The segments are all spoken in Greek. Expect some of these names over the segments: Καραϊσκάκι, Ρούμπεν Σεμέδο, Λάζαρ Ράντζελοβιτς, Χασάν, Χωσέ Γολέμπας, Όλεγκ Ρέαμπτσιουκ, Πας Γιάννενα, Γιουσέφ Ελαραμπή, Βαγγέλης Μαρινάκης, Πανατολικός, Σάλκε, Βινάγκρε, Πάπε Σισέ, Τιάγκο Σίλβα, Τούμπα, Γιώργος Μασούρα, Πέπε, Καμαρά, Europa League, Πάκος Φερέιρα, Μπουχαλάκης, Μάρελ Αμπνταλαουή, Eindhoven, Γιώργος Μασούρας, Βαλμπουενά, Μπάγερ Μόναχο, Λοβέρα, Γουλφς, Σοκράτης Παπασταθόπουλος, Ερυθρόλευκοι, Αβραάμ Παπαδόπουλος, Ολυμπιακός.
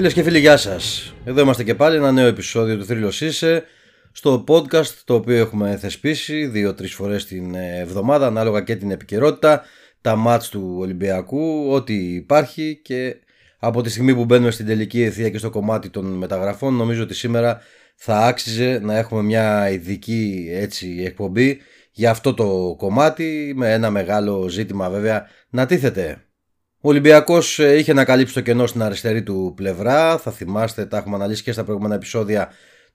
Φίλες και φίλοι, γεια σας. Εδώ είμαστε και πάλι, ένα νέο επεισόδιο του Θρύλος Είσαι, στο podcast το οποίο έχουμε θεσπίσει 2-3 φορές την εβδομάδα, ανάλογα και την επικαιρότητα, τα μάτς του Ολυμπιακού, ό,τι υπάρχει, και από τη στιγμή που μπαίνουμε στην τελική ευθεία και στο κομμάτι των μεταγραφών, νομίζω ότι σήμερα θα άξιζε να έχουμε μια ειδική έτσι εκπομπή για αυτό το κομμάτι, με ένα μεγάλο ζήτημα βέβαια να τίθεται. Ο Ολυμπιακός είχε να καλύψει το κενό στην αριστερή του πλευρά. Θα θυμάστε, τα έχουμε αναλύσει και στα προηγούμενα επεισόδια,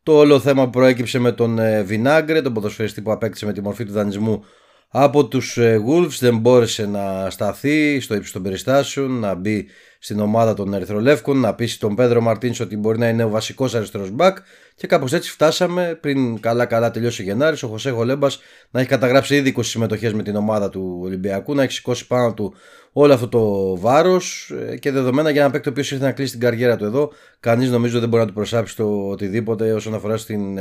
το όλο θέμα που προέκυψε με τον Βινάγκρε, τον ποδοσφαιριστή που απέκτησε με τη μορφή του δανεισμού από τους Γουλφς. Δεν μπόρεσε να σταθεί στο ύψος των περιστάσεων, να μπει στην ομάδα των Ερυθρολεύκων, να πείσει τον Πέδρο Μαρτίνς ότι μπορεί να είναι ο βασικός αριστερός μπακ, και κάπως έτσι φτάσαμε, πριν καλά τελειώσει ο Γενάρης, ο Χωσέ Γολέμπας να έχει καταγράψει ήδη 20 συμμετοχές με την ομάδα του Ολυμπιακού, να έχει σηκώσει πάνω του όλο αυτό το βάρος, και δεδομένα για ένα παίκτη ο οποίος ήρθε να κλείσει την καριέρα του εδώ, κανείς νομίζω δεν μπορεί να του προσάψει το οτιδήποτε όσον αφορά στην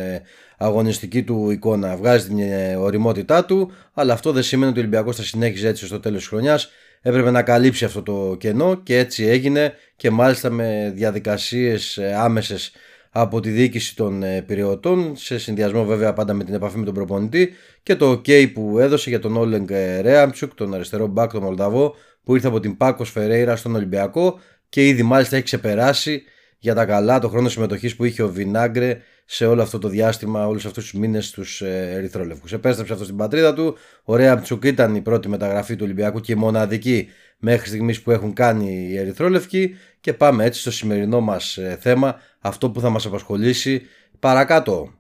αγωνιστική του εικόνα. Βγάζει την ωριμότητά του, αλλά αυτό δεν σημαίνει ότι ο Ολυμπιακός θα συνέχιζε έτσι στο τέλος της χρονιάς. Έπρεπε να καλύψει αυτό το κενό, και έτσι έγινε, και μάλιστα με διαδικασίες άμεσες από τη διοίκηση των Πυραιωτών, σε συνδυασμό βέβαια πάντα με την επαφή με τον προπονητή, και το OK που έδωσε για τον Όλεγκ Ρέαμπτσιουκ, τον αριστερό μπακ, τον Μολδαβό, που ήρθε από την Πάκος Φερέιρα στον Ολυμπιακό, και ήδη μάλιστα έχει ξεπεράσει για τα καλά το χρόνο συμμετοχής που είχε ο Βινάγκρε σε όλο αυτό το διάστημα, όλους αυτούς τους μήνες στους Ερυθρόλευκους. Επέστρεψε αυτό στην πατρίδα του. Ο Ρέαμπτσιουκ ήταν η πρώτη μεταγραφή του Ολυμπιακού και η μοναδική μέχρι στιγμής που έχουν κάνει οι Ερυθρόλευκοι, και πάμε έτσι στο σημερινό μας θέμα, αυτό που θα μας απασχολήσει παρακάτω.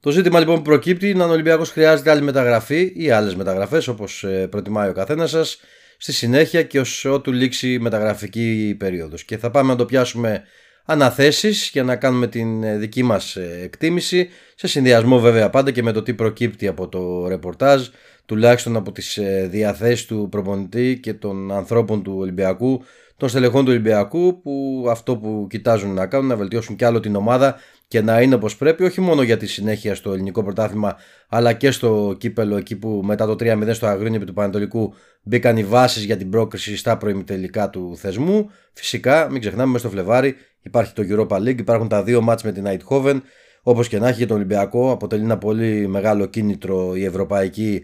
Το ζήτημα λοιπόν που προκύπτει είναι αν ο Ολυμπιακός χρειάζεται άλλη μεταγραφή ή άλλες μεταγραφές, όπως προτιμάει ο καθένας σας, στη συνέχεια και ως ότου λήξει η μεταγραφική περίοδος. Και θα πάμε να το πιάσουμε αναθέσεις για να κάνουμε την δική μας εκτίμηση, σε συνδυασμό βέβαια πάντα και με το τι προκύπτει από το ρεπορτάζ, τουλάχιστον από τις διαθέσεις του προπονητή και των ανθρώπων του Ολυμπιακού, των στελεχών του Ολυμπιακού, που αυτό που κοιτάζουν να κάνουν, να βελτιώσουν κι άλλο την ομάδα και να είναι όπως πρέπει, όχι μόνο για τη συνέχεια στο ελληνικό πρωτάθλημα, αλλά και στο κύπελο, εκεί που μετά το 3-0 στο Αγρίνιο επί του Πανατολικού μπήκαν οι βάσεις για την πρόκριση στα προημιτελικά του θεσμού. Φυσικά, μην ξεχνάμε, μέσα στο Φλεβάρι υπάρχει το Europa League, υπάρχουν τα δύο μάτς με την Eindhoven. Όπως και να έχει, για τον Ολυμπιακό αποτελεί ένα πολύ μεγάλο κίνητρο η ευρωπαϊκή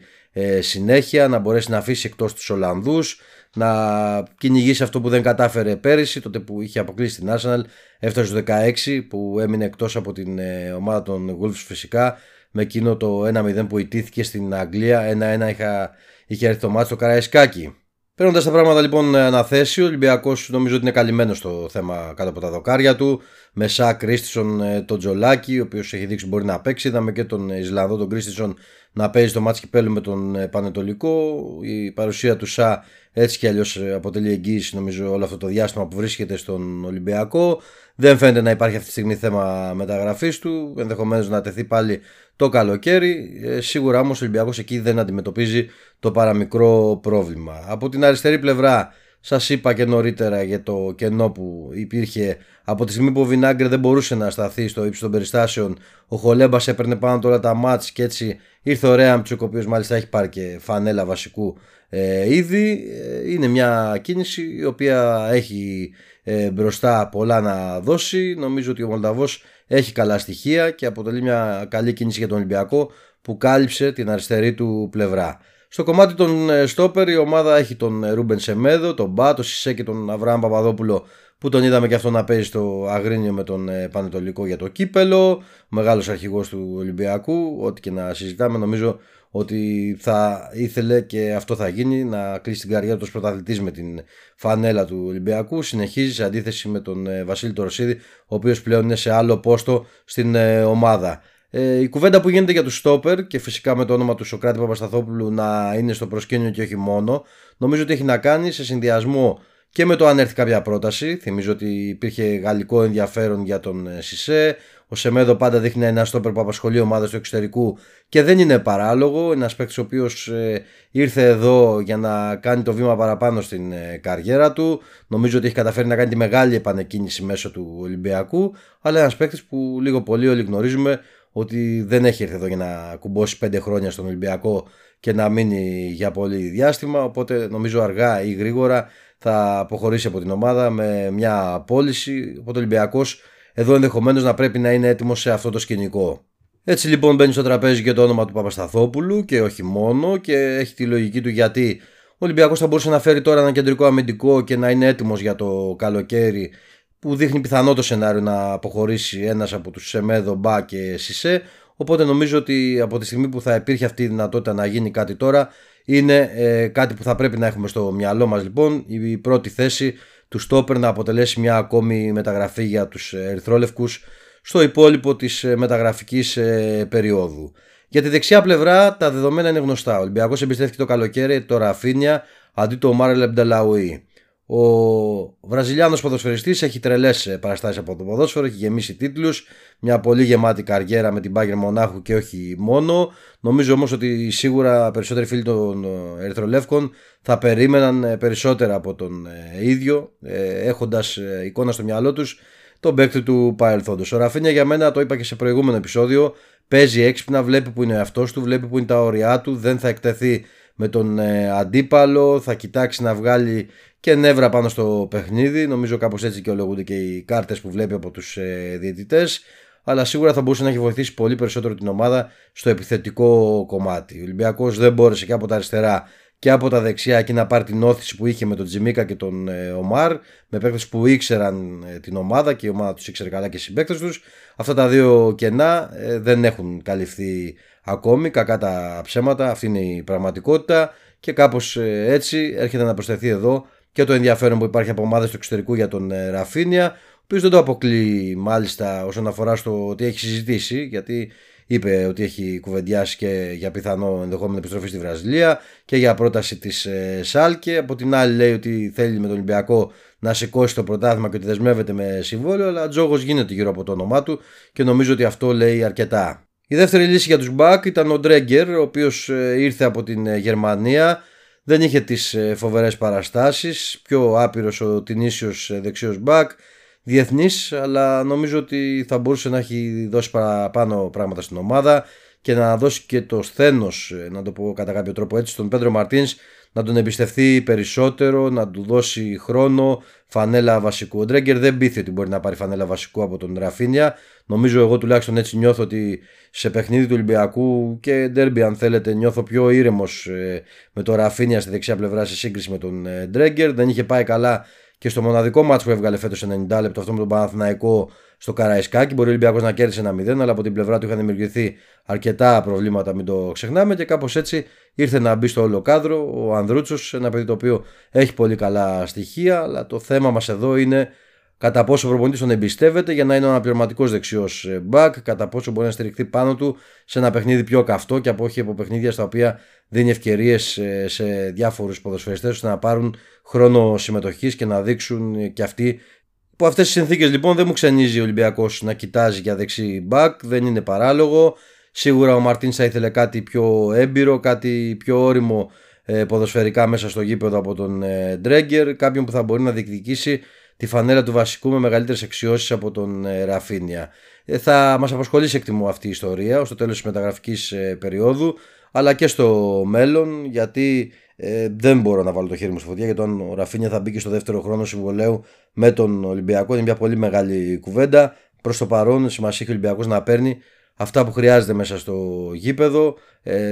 συνέχεια, να μπορέσει να αφήσει εκτός τους Ολλανδούς, να κυνηγήσει αυτό που δεν κατάφερε πέρυσι, τότε που είχε αποκλείσει την Arsenal, έφτασε στο 16 που έμεινε εκτός από την ομάδα των Wolves, φυσικά με εκείνο το 1-0 που ιτήθηκε στην Αγγλία. 1-1 είχε έρθει το μάτς στο Καραϊσκάκι. Παίρνοντας τα πράγματα λοιπόν αναθέσει, ο Ολυμπιακός νομίζω ότι είναι καλυμμένος στο θέμα κάτω από τα δοκάρια του, με Σα Κρίστισον τον Τζολάκη, ο οποίος έχει δείξει μπορεί να παίξει. Είδαμε και τον Ισλανδό τον Κρίστισον να παίζει το μάτς κυπέλλου με τον Πανετολικό. Η παρουσία του Σα έτσι κι αλλιώς αποτελεί εγγύηση νομίζω όλο αυτό το διάστημα που βρίσκεται στον Ολυμπιακό. Δεν φαίνεται να υπάρχει αυτή τη στιγμή θέμα μεταγραφής του, ενδεχομένως να τεθεί πάλι το καλοκαίρι. Σίγουρα όμως ο Ολυμπιακός εκεί δεν αντιμετωπίζει το παραμικρό πρόβλημα. Από την αριστερή πλευρά, σας είπα και νωρίτερα για το κενό που υπήρχε. Από τη στιγμή που ο Βινάγκρε δεν μπορούσε να σταθεί στο ύψος των περιστάσεων, ο Χολέμπας έπαιρνε πάνω τώρα τα μάτς, και έτσι ήρθε ο Ρέαμπτσιουκ, ο οποίος μάλιστα έχει πάρει και φανέλα βασικού ήδη. Είναι μια κίνηση η οποία έχει μπροστά πολλά να δώσει. Νομίζω ότι ο Μολδαβός έχει καλά στοιχεία και αποτελεί μια καλή κίνηση για τον Ολυμπιακό, που κάλυψε την αριστερή του πλευρά. Στο κομμάτι των στόπερ η ομάδα έχει τον Ρούμπεν Σεμέδο, τον Πάτο Σισέ και τον Αβραάμ Παπαδόπουλο, που τον είδαμε και αυτό να παίζει στο Αγρίνιο με τον Πανετολικό για το κύπελο. Μεγάλος αρχηγός του Ολυμπιακού, ό,τι και να συζητάμε, νομίζω ότι θα ήθελε και αυτό θα γίνει, να κλείσει την καριέρα του ως πρωταθλητής με την φανέλα του Ολυμπιακού. Συνεχίζει σε αντίθεση με τον Βασίλη Τωροσίδη, ο οποίος πλέον είναι σε άλλο πόστο στην ομάδα. Η κουβέντα που γίνεται για τους στόπερ, και φυσικά με το όνομα του Σοκράτη Παπασταθόπουλου να είναι στο προσκήνιο και όχι μόνο, νομίζω ότι έχει να κάνει σε συνδυασμό και με το αν έρθει κάποια πρόταση. Θυμίζω ότι υπήρχε γαλλικό ενδιαφέρον για τον Σισέ. Ο Σεμέδο πάντα δείχνει ένα στόπερ που απασχολεί ομάδες του εξωτερικού και δεν είναι παράλογο. Ένας παίκτης ο οποίος ήρθε εδώ για να κάνει το βήμα παραπάνω στην καριέρα του. Νομίζω ότι έχει καταφέρει να κάνει τη μεγάλη επανεκκίνηση μέσω του Ολυμπιακού. Αλλά ένας παίκτης που λίγο πολύ όλοι γνωρίζουμε ότι δεν έχει έρθει εδώ για να κουμπώσει 5 χρόνια στον Ολυμπιακό και να μείνει για πολύ διάστημα, οπότε νομίζω αργά ή γρήγορα θα αποχωρήσει από την ομάδα με μια πώληση, οπότε ο Ολυμπιακός εδώ ενδεχομένως να πρέπει να είναι έτοιμος σε αυτό το σκηνικό. Έτσι λοιπόν μπαίνει στο τραπέζι και το όνομα του Παπασταθόπουλου και όχι μόνο, και έχει τη λογική του, γιατί ο Ολυμπιακός θα μπορούσε να φέρει τώρα ένα κεντρικό αμυντικό και να είναι έτοιμος για το καλοκαίρι, που δείχνει πιθανό το σενάριο να αποχωρήσει ένας από τους Σεμέδο, Μπά και Σισέ. Οπότε νομίζω ότι από τη στιγμή που θα υπήρχε αυτή η δυνατότητα να γίνει κάτι τώρα, είναι κάτι που θα πρέπει να έχουμε στο μυαλό μας. Λοιπόν, η πρώτη θέση του στόπερ να αποτελέσει μια ακόμη μεταγραφή για τους ερυθρόλευκους στο υπόλοιπο της μεταγραφικής περίοδου. Για τη δεξιά πλευρά τα δεδομένα είναι γνωστά. Ο Ολυμπιακός εμπιστεύτηκε το καλοκαίρι το Ραφίνια αντί το Μάρελ Αμπνταλαουή. Ο Βραζιλιάνος ποδοσφαιριστής έχει τρελές παραστάσεις από το ποδόσφαιρο, έχει γεμίσει τίτλους, μια πολύ γεμάτη καριέρα με την Μπάγερ Μονάχου και όχι μόνο. Νομίζω όμως ότι σίγουρα περισσότεροι φίλοι των ερυθρολεύκων θα περίμεναν περισσότερα από τον ίδιο, έχοντας εικόνα στο μυαλό τους τον παίκτη του παρελθόντος. Ο Ραφίνια για μένα, το είπα και σε προηγούμενο επεισόδιο, παίζει έξυπνα, βλέπει που είναι ο εαυτός του, βλέπει που είναι τα όρια του, δεν θα εκτεθεί με τον αντίπαλο, θα κοιτάξει να βγάλει και νεύρα πάνω στο παιχνίδι. Νομίζω κάπως έτσι δικαιολογούνται και οι κάρτες που βλέπει από τους διαιτητές, αλλά σίγουρα θα μπορούσε να έχει βοηθήσει πολύ περισσότερο την ομάδα στο επιθετικό κομμάτι. Ο Ολυμπιακός δεν μπόρεσε και από τα αριστερά και από τα δεξιά εκεί να πάρει την όθηση που είχε με τον Τζιμίκα και τον Ομάρ, με παίκτες που ήξεραν την ομάδα και η ομάδα τους ήξερε καλά και οι συμπαίκτες τους. Αυτά τα δύο κενά δεν έχουν καλυφθεί ακόμη, κακά τα ψέματα, αυτή είναι η πραγματικότητα, και κάπως έτσι έρχεται να προσθεθεί εδώ και το ενδιαφέρον που υπάρχει από ομάδες του εξωτερικού για τον Ραφίνια, ο οποίος δεν το αποκλεί μάλιστα όσον αφορά στο ότι έχει συζητήσει, γιατί είπε ότι έχει κουβεντιάσει και για πιθανό ενδεχόμενο επιστροφή στη Βραζιλία και για πρόταση της Σάλκε. Από την άλλη λέει ότι θέλει με τον Ολυμπιακό να σηκώσει το πρωτάθλημα και ότι δεσμεύεται με συμβόλαιο, αλλά τζόγος γίνεται γύρω από το όνομά του και νομίζω ότι αυτό λέει αρκετά. Η δεύτερη λύση για τους μπακ ήταν ο Ντρέγκερ, ο οποίος ήρθε από την Γερμανία, δεν είχε τις φοβερές παραστάσεις, πιο άπειρος ο Τινίσιος δεξιός μπακ, διεθνής, αλλά νομίζω ότι θα μπορούσε να έχει δώσει παραπάνω πράγματα στην ομάδα και να δώσει και το σθένος, να το πω κατά κάποιο τρόπο έτσι, στον Πέδρο Μαρτίνς να τον εμπιστευτεί περισσότερο, να του δώσει χρόνο, φανέλα βασικού. Ο Ντρέγκερ δεν πείθει ότι μπορεί να πάρει φανέλα βασικού από τον Ραφίνια. Νομίζω, εγώ τουλάχιστον έτσι νιώθω, ότι σε παιχνίδι του Ολυμπιακού και ντέρμπι, αν θέλετε, νιώθω πιο ήρεμος με τον Ραφίνια στη δεξιά πλευρά σε σύγκριση με τον Ντρέγκερ. Δεν είχε πάει καλά και στο μοναδικό μάτς που έβγαλε φέτος 90 λεπτό, αυτό με τον Παναθηναϊκό στο Καραϊσκάκι. Μπορεί ο Ολυμπιακός να κέρδισε 1-0, αλλά από την πλευρά του είχαν δημιουργηθεί αρκετά προβλήματα, μην το ξεχνάμε, και κάπως έτσι ήρθε να μπει στο όλο κάδρο ο Ανδρούτσος, ένα παιδί το οποίο έχει πολύ καλά στοιχεία, αλλά το θέμα μας εδώ είναι κατά πόσο ο προπονητής τον εμπιστεύεται για να είναι ο αναπληρωματικός δεξιός μπακ, κατά πόσο μπορεί να στηριχθεί πάνω του σε ένα παιχνίδι πιο καυτό και από όχι από παιχνίδια στα οποία δίνει ευκαιρίες σε διάφορους ποδοσφαιριστές ώστε να πάρουν χρόνο συμμετοχής και να δείξουν και αυτοί. Υπό αυτές τις συνθήκες λοιπόν δεν μου ξενίζει ο Ολυμπιακός να κοιτάζει για δεξί μπακ, δεν είναι παράλογο. Σίγουρα ο Μαρτίνς θα ήθελε κάτι πιο έμπειρο, κάτι πιο όριμο ποδοσφαιρικά μέσα στο γήπεδο από τον Ντρέγκερ, κάποιον που θα μπορεί να διεκδικήσει τη φανέλα του βασικού με μεγαλύτερες αξιώσεις από τον Ραφίνια. Θα μας απασχολήσει, εκτιμώ, αυτή η ιστορία ως το τέλος της μεταγραφικής περίοδου, αλλά και στο μέλλον, γιατί δεν μπορώ να βάλω το χέρι μου στη φωτιά γιατί ο Ραφίνια θα μπει και στο δεύτερο χρόνο συμβολαίου με τον Ολυμπιακό. Είναι μια πολύ μεγάλη κουβέντα. Προς το παρόν σημασία έχει ο Ολυμπιακός να παίρνει αυτά που χρειάζεται μέσα στο γήπεδο,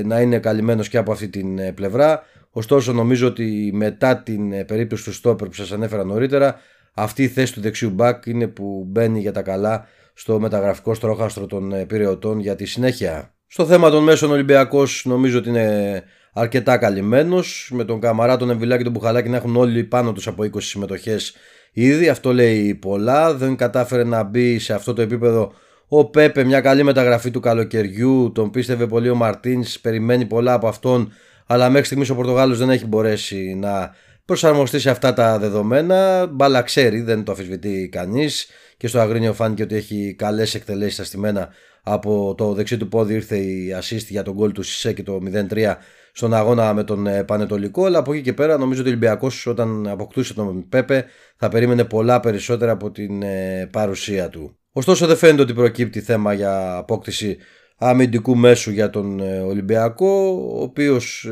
να είναι καλυμμένος και από αυτή την πλευρά. Ωστόσο νομίζω ότι μετά την περίπτωση του στόπερ που σας ανέφερα νωρίτερα, αυτή η θέση του δεξιού μπακ είναι που μπαίνει για τα καλά στο μεταγραφικό στρόχαστρο των πυρεωτών για τη συνέχεια. Στο θέμα των μέσων, Ολυμπιακός νομίζω ότι είναι αρκετά καλυμμένος, με τον Καμαρά, τον Εμβιλάκη και τον Μπουχαλάκη να έχουν όλοι πάνω τους από 20 συμμετοχές ήδη. Αυτό λέει πολλά. Δεν κατάφερε να μπει σε αυτό το επίπεδο ο Πέπε, μια καλή μεταγραφή του καλοκαιριού, τον πίστευε πολύ ο Μαρτίνς, περιμένει πολλά από αυτόν, αλλά μέχρι στιγμής ο Πορτογάλος δεν έχει μπορέσει να προσαρμοστεί σε αυτά τα δεδομένα. Μπάλα ξέρει, δεν το αφισβητεί κανείς, και στο Αγρίνιο φάνηκε ότι έχει καλές εκτελέσεις στα στημένα. Από το δεξί του πόδι ήρθε η ασίστη για τον γκολ του Σισέ και το 0-3 στον αγώνα με τον Πανετολικό, αλλά από εκεί και πέρα νομίζω ότι ο Ολυμπιακός όταν αποκτούσε τον Πέπε θα περίμενε πολλά περισσότερα από την παρουσία του. Ωστόσο δεν φαίνεται ότι προκύπτει θέμα για απόκτηση αμυντικού μέσου για τον Ολυμπιακό, ο οποίος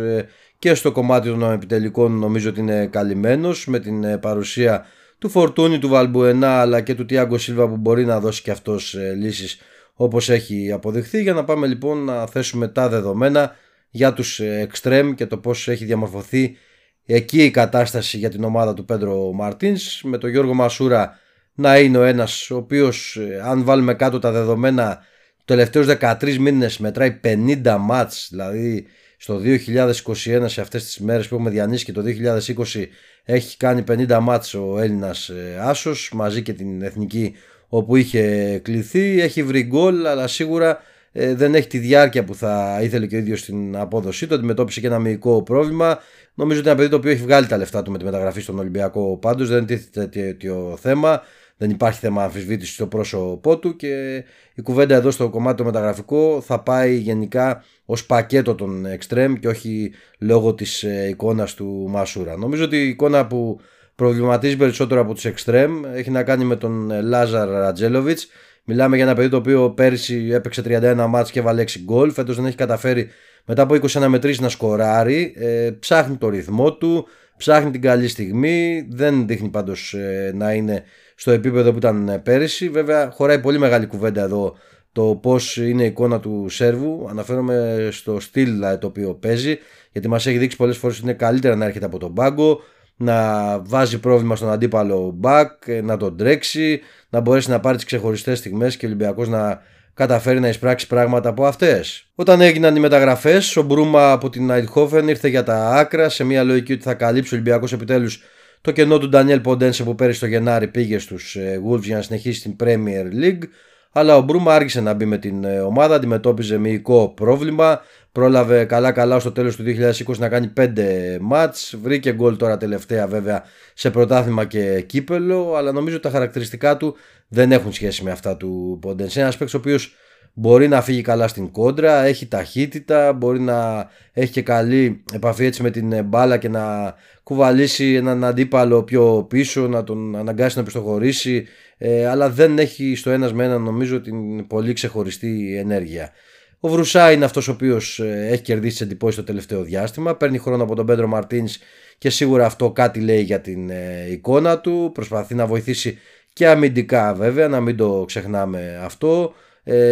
και στο κομμάτι των επιτελικών νομίζω ότι είναι καλυμμένος με την παρουσία του Φορτούνι, του Βαλμπουενά αλλά και του Τιάγκο Σίλβα, που μπορεί να δώσει και αυτός λύσεις όπως έχει αποδειχθεί. Για να πάμε λοιπόν να θέσουμε τα δεδομένα για τους εξτρέμ και το πώς έχει διαμορφωθεί εκεί η κατάσταση για την ομάδα του Πέδρο Μαρτίνς, με τον Γιώργο Μασούρα να είναι ο ένας, ο οποίος αν βάλουμε κάτω τα δεδομένα του τελευταίους 13 μήνες μετράει 50 μάτς, δηλαδή στο 2021, σε αυτές τις μέρες που έχουμε διανύσει και το 2020, έχει κάνει 50 μάτς ο Έλληνας άσος, μαζί και την εθνική όπου είχε κληθεί. Έχει βρει γκολ, αλλά σίγουρα δεν έχει τη διάρκεια που θα ήθελε και ο ίδιος στην απόδοσή του. Αντιμετώπισε και ένα μυϊκό πρόβλημα. Νομίζω ότι είναι ένα παιδί το οποίο έχει βγάλει τα λεφτά του με τη μεταγραφή στον Ολυμπιακό. Πάντως δεν τίθεται τέτοιο θέμα. Δεν υπάρχει θέμα αμφισβήτησης στο πρόσωπό του, και η κουβέντα εδώ στο κομμάτι το μεταγραφικό θα πάει γενικά ως πακέτο των εξτρέμ και όχι λόγω της εικόνας του Μασούρα. Νομίζω ότι η εικόνα που προβληματίζει περισσότερο από τους εξτρέμ έχει να κάνει με τον Λάζαρ Ράντζελοβιτς. Μιλάμε για ένα παιδί το οποίο πέρυσι έπαιξε 31 μάτς και έβαλε 6 γκολ. Φέτος δεν έχει καταφέρει μετά από 21 μετρήσεις να σκοράρει. Ψάχνει το ρυθμό του, ψάχνει την καλή στιγμή. Δεν δείχνει πάντως να είναι στο επίπεδο που ήταν πέρυσι. Βέβαια χωράει πολύ μεγάλη κουβέντα εδώ το πώς είναι η εικόνα του Σέρβου. Αναφέρομαι στο στυλ το οποίο παίζει, γιατί μας έχει δείξει πολλές φορές ότι είναι καλύτερα να έρχεται από τον πάγκο, να βάζει πρόβλημα στον αντίπαλο μπακ, να τον τρέξει, να μπορέσει να πάρει τις ξεχωριστές στιγμές και ο Ολυμπιακός να καταφέρει να εισπράξει πράγματα από αυτές. Όταν έγιναν οι μεταγραφές, ο Μπρούμα από την Αιτχόφεν ήρθε για τα άκρα, σε μια λογική ότι θα καλύψει ο Ολυμπιακός επιτέλους το κενό του Ντανιέλ Ποντένσε, που πέρυσι το Γενάρη πήγε στους Γουλφς για να συνεχίσει την Premier League. Αλλά ο Μπρούμα άργησε να μπει με την ομάδα, αντιμετώπιζε μυϊκό πρόβλημα. Πρόλαβε καλά-καλά στο τέλος του 2020 να κάνει 5 μάτς. Βρήκε γκολ τώρα τελευταία βέβαια σε πρωτάθλημα και κύπελο. Αλλά νομίζω ότι τα χαρακτηριστικά του δεν έχουν σχέση με αυτά του Ποντένσε. Ένας παίκτης ο οποίος μπορεί να φύγει καλά στην κόντρα, έχει ταχύτητα, μπορεί να έχει και καλή επαφή έτσι με την μπάλα και να κουβαλήσει έναν αντίπαλο πιο πίσω, να τον αναγκάσει να πιστοχωρήσει, αλλά δεν έχει στο ένας με έναν νομίζω την πολύ ξεχωριστή ενέργεια. Ο Βρουσά είναι αυτός ο οποίος έχει κερδίσει τις εντυπώσεις το τελευταίο διάστημα, παίρνει χρόνο από τον Πέδρο Μαρτίνς και σίγουρα αυτό κάτι λέει για την εικόνα του. Προσπαθεί να βοηθήσει και αμυντικά βέβαια, να μην το ξεχνάμε αυτό.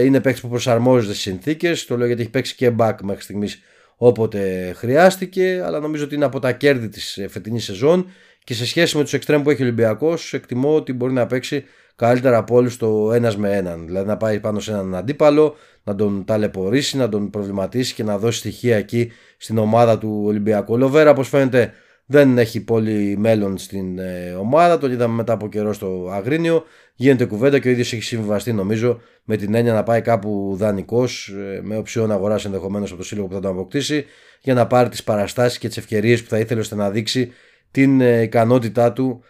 Είναι παίκτης που προσαρμόζεται στις συνθήκες. Το λέω γιατί έχει παίξει και back μέχρι στιγμής όποτε χρειάστηκε. Αλλά νομίζω ότι είναι από τα κέρδη της φετινής σεζόν, και σε σχέση με τους εξτρέμ που έχει ο Ολυμπιακός, εκτιμώ ότι μπορεί να παίξει καλύτερα από όλους το ένας με έναν. Δηλαδή να πάει πάνω σε έναν αντίπαλο, να τον ταλαιπωρήσει, να τον προβληματίσει και να δώσει στοιχεία εκεί στην ομάδα του Ολυμπιακού. Ο Λοβέρα, όπως φαίνεται, δεν έχει πολύ μέλλον στην ομάδα. Το είδαμε μετά από καιρό στο Αγρίνιο. Γίνεται κουβέντα και ο ίδιος έχει συμβιβαστεί νομίζω με την έννοια να πάει κάπου δανεικός, με οψιόν αγοράς ενδεχομένως από το σύλλογο που θα τον αποκτήσει, για να πάρει τις παραστάσεις και τις ευκαιρίες που θα ήθελε, ώστε να δείξει την ικανότητά του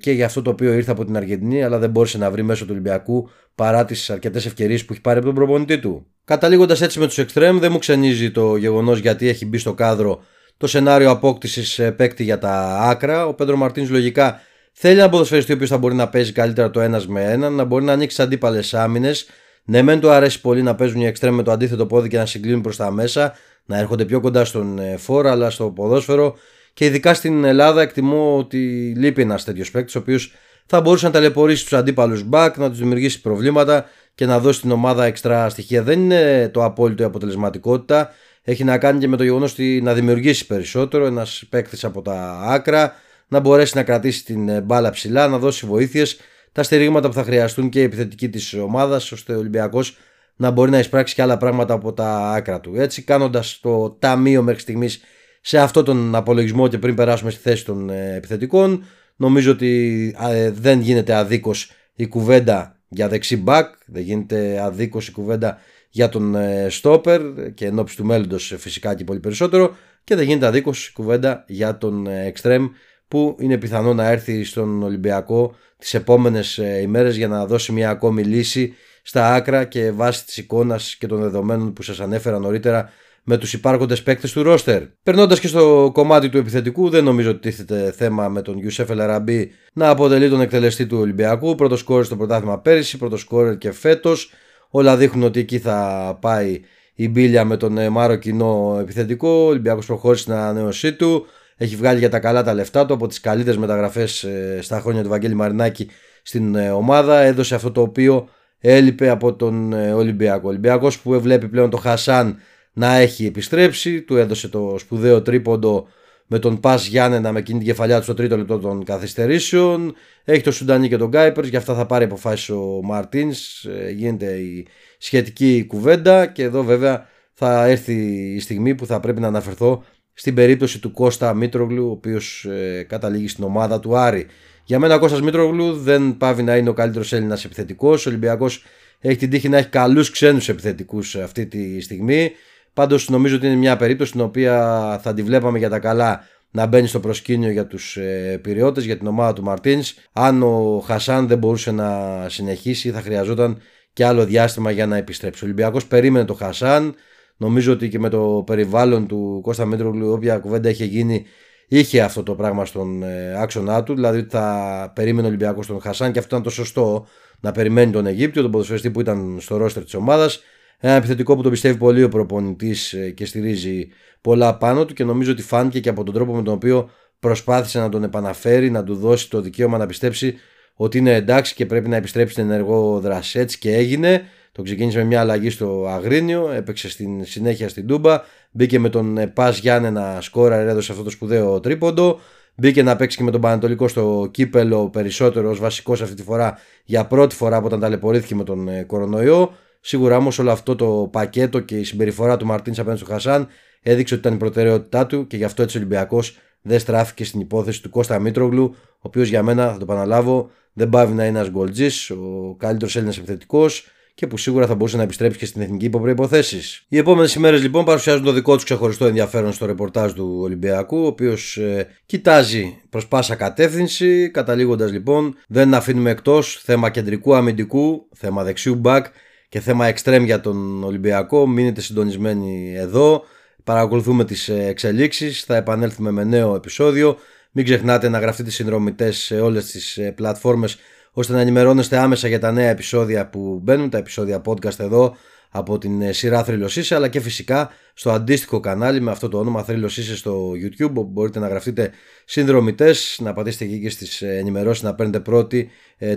και για αυτό το οποίο ήρθε από την Αργεντινή, αλλά δεν μπόρεσε να βρει μέσω του Ολυμπιακού παρά τις αρκετές ευκαιρίες που έχει πάρει από τον προπονητή του. Καταλήγοντας έτσι με τους εξτρέμ, δεν μου ξενίζει το γεγονός γιατί έχει μπει στο κάδρο το σενάριο απόκτησης παίκτη για τα άκρα. Ο Πέδρο Μαρτίνς λογικά θέλει έναν ποδοσφαιριστή ο οποίος θα μπορεί να παίζει καλύτερα το ένας με έναν, να μπορεί να ανοίξει αντίπαλες άμυνες. Ναι, μεν του αρέσει πολύ να παίζουν οι εξτρέμ με το αντίθετο πόδι και να συγκλίνουν προς τα μέσα, να έρχονται πιο κοντά στον φόρα, αλλά στο ποδόσφαιρο και ειδικά στην Ελλάδα εκτιμώ ότι λείπει ένας τέτοιος παίκτης, ο οποίος θα μπορούσε να ταλαιπωρήσει τους αντίπαλους μπακ, να τους δημιουργήσει προβλήματα και να δώσει την ομάδα εξτρά στοιχεία. Δεν είναι το απόλυτο η αποτελεσματικότητα. Έχει να κάνει και με το γεγονός ότι να δημιουργήσει περισσότερο ένας παίκτης από τα άκρα, να μπορέσει να κρατήσει την μπάλα ψηλά, να δώσει βοήθειες, τα στηρίγματα που θα χρειαστούν και η επιθετική της ομάδας, ώστε ο Ολυμπιακός να μπορεί να εισπράξει και άλλα πράγματα από τα άκρα του. Έτσι, κάνοντας το ταμείο μέχρι στιγμής σε αυτόν τον απολογισμό και πριν περάσουμε στη θέση των επιθετικών, νομίζω ότι δεν γίνεται αδίκως η κουβέντα για δεξί μπακ, δεν γίνεται αδίκως η κουβέντα για τον στόπερ, και εν ώψη του μέλλοντος φυσικά και πολύ περισσότερο, και δεν γίνεται αδίκως κουβέντα για τον εξτρέμ που είναι πιθανό να έρθει στον Ολυμπιακό τις επόμενες ημέρες για να δώσει μια ακόμη λύση στα άκρα και βάσει της εικόνας και των δεδομένων που σας ανέφερα νωρίτερα με τους υπάρχοντες παίκτες του ρόστερ. Περνώντας και στο κομμάτι του επιθετικού, δεν νομίζω ότι τίθεται θέμα με τον Γιουσέφ Ελαραμπή να αποτελεί τον εκτελεστή του Ολυμπιακού. Πρώτος σκόρερ στο πρωτάθλημα πέρυσι, πρώτος σκόρερ και φέτος. Όλα δείχνουν ότι εκεί θα πάει η μπίλια με τον μαροκινό επιθετικό. Ο Ολυμπιακός προχώρησε στην ανανέωσή του. Έχει βγάλει για τα καλά τα λεφτά του, από τις καλύτερες μεταγραφές στα χρόνια του Βαγγέλη Μαρινάκη στην ομάδα. Έδωσε αυτό το οποίο έλειπε από τον Ολυμπιακό. Ο Ολυμπιακός που βλέπει πλέον τον Χασάν να έχει επιστρέψει, του έδωσε το σπουδαίο τρίποντο με τον Πας Γιάννενα με εκείνη την κεφαλιά του στο τρίτο λεπτό των καθυστερήσεων. Έχει τον Σουντανί και τον Γκάιπερς, γι' αυτά θα πάρει αποφάσεις ο Μαρτίνς. Γίνεται η σχετική κουβέντα και εδώ βέβαια θα έρθει η στιγμή που θα πρέπει να αναφερθώ στην περίπτωση του Κώστα Μίτρογλου, ο οποίος καταλήγει στην ομάδα του Άρη. Για μένα ο Κώστας Μίτρογλου δεν πάβει να είναι ο καλύτερος Έλληνας επιθετικός. Ο Ολυμπιακός έχει την τύχη να έχει καλούς ξένους επιθετικούς αυτή τη στιγμή. Πάντως νομίζω ότι είναι μια περίπτωση την οποία θα τη βλέπαμε για τα καλά να μπαίνει στο προσκήνιο για τους πειραιώτες, για την ομάδα του Μαρτίνς. Αν ο Χασάν δεν μπορούσε να συνεχίσει, θα χρειαζόταν και άλλο διάστημα για να επιστρέψει. Ο Ολυμπιακός περίμενε το Χασάν. Νομίζω ότι και με το περιβάλλον του Κώστα Μίτρογλου, όποια κουβέντα είχε γίνει, είχε αυτό το πράγμα στον άξονά του. Δηλαδή ότι θα περίμενε ο Ολυμπιακός τον Χασάν και αυτό ήταν το σωστό, να περιμένει τον Αιγύπτιο, τον ποδοσφαιριστή που ήταν στο ρόστερ της ομάδας. Ένα επιθετικό που το πιστεύει πολύ ο προπονητής και στηρίζει πολλά πάνω του, και νομίζω ότι φάνηκε και από τον τρόπο με τον οποίο προσπάθησε να τον επαναφέρει, να του δώσει το δικαίωμα να πιστέψει ότι είναι εντάξει και πρέπει να επιστρέψει στην ενεργό δράση. Έτσι και έγινε. Το ξεκίνησε με μια αλλαγή στο Αγρίνιο, έπαιξε στην συνέχεια στην Τούμπα, μπήκε με τον Πας Γιάννενα, σκόραρε, έδωσε αυτό το σπουδαίο τρίποντο. Μπήκε να παίξει και με τον Πανατολικό στο κύπελο περισσότερο ως βασικός αυτή τη φορά, για πρώτη φορά όταν ταλαιπωρήθηκε με τον κορονοϊό. Σίγουρα όμως όλο αυτό το πακέτο και η συμπεριφορά του Μαρτίνς απέναντι στον Χασάν έδειξε ότι ήταν η προτεραιότητά του, και γι' αυτό έτσι ο Ολυμπιακός δεν στράφηκε στην υπόθεση του Κώστα Μίτρογλου, ο οποίος για μένα, θα το επαναλάβω, δεν πάβει να είναι ένας γκολτζής, ο καλύτερος Έλληνας επιθετικός, και που σίγουρα θα μπορούσε να επιστρέψει και στην εθνική υπό προϋποθέσεις. Οι επόμενες ημέρες λοιπόν παρουσιάζουν το δικό του ξεχωριστό ενδιαφέρον στο ρεπορτάζ του Ολυμπιακού, ο οποίος κοιτάζει προς πάσα κατεύθυνση, καταλήγοντας λοιπόν δεν αφήνουμε εκτός θέμα κεντρικού αμυντικού, θέμα δεξιού μπακ και θέμα εξτρέμ για τον Ολυμπιακό. Μείνετε συντονισμένοι εδώ, παρακολουθούμε τις εξελίξεις, θα επανέλθουμε με νέο επεισόδιο. Μην ξεχνάτε να γραφτείτε συνδρομητές σε όλες τις πλατφόρμες, ώστε να ενημερώνεστε άμεσα για τα νέα επεισόδια που μπαίνουν, τα επεισόδια podcast εδώ από την σειρά Θρύλος Είσαι, αλλά και φυσικά στο αντίστοιχο κανάλι με αυτό το όνομα Θρύλος Είσαι στο YouTube, όπου μπορείτε να γραφτείτε συνδρομητές, να πατήσετε εκεί και στις ενημερώσεις να παίρνετε πρώτοι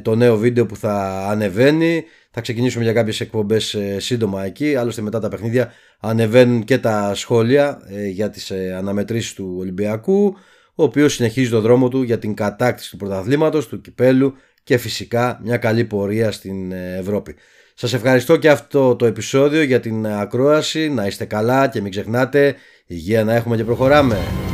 το νέο βίντεο που θα ανεβαίνει. Θα ξεκινήσουμε για κάποιες εκπομπές σύντομα εκεί, άλλωστε μετά τα παιχνίδια ανεβαίνουν και τα σχόλια για τις αναμετρήσεις του Ολυμπιακού, ο οποίος συνεχίζει τον δρόμο του για την κατάκτηση του πρωταθλήματος, του κυπέλου και φυσικά μια καλή πορεία στην Ευρώπη. Σας ευχαριστώ και αυτό το επεισόδιο για την ακρόαση. Να είστε καλά και μην ξεχνάτε, υγεία να έχουμε και προχωράμε.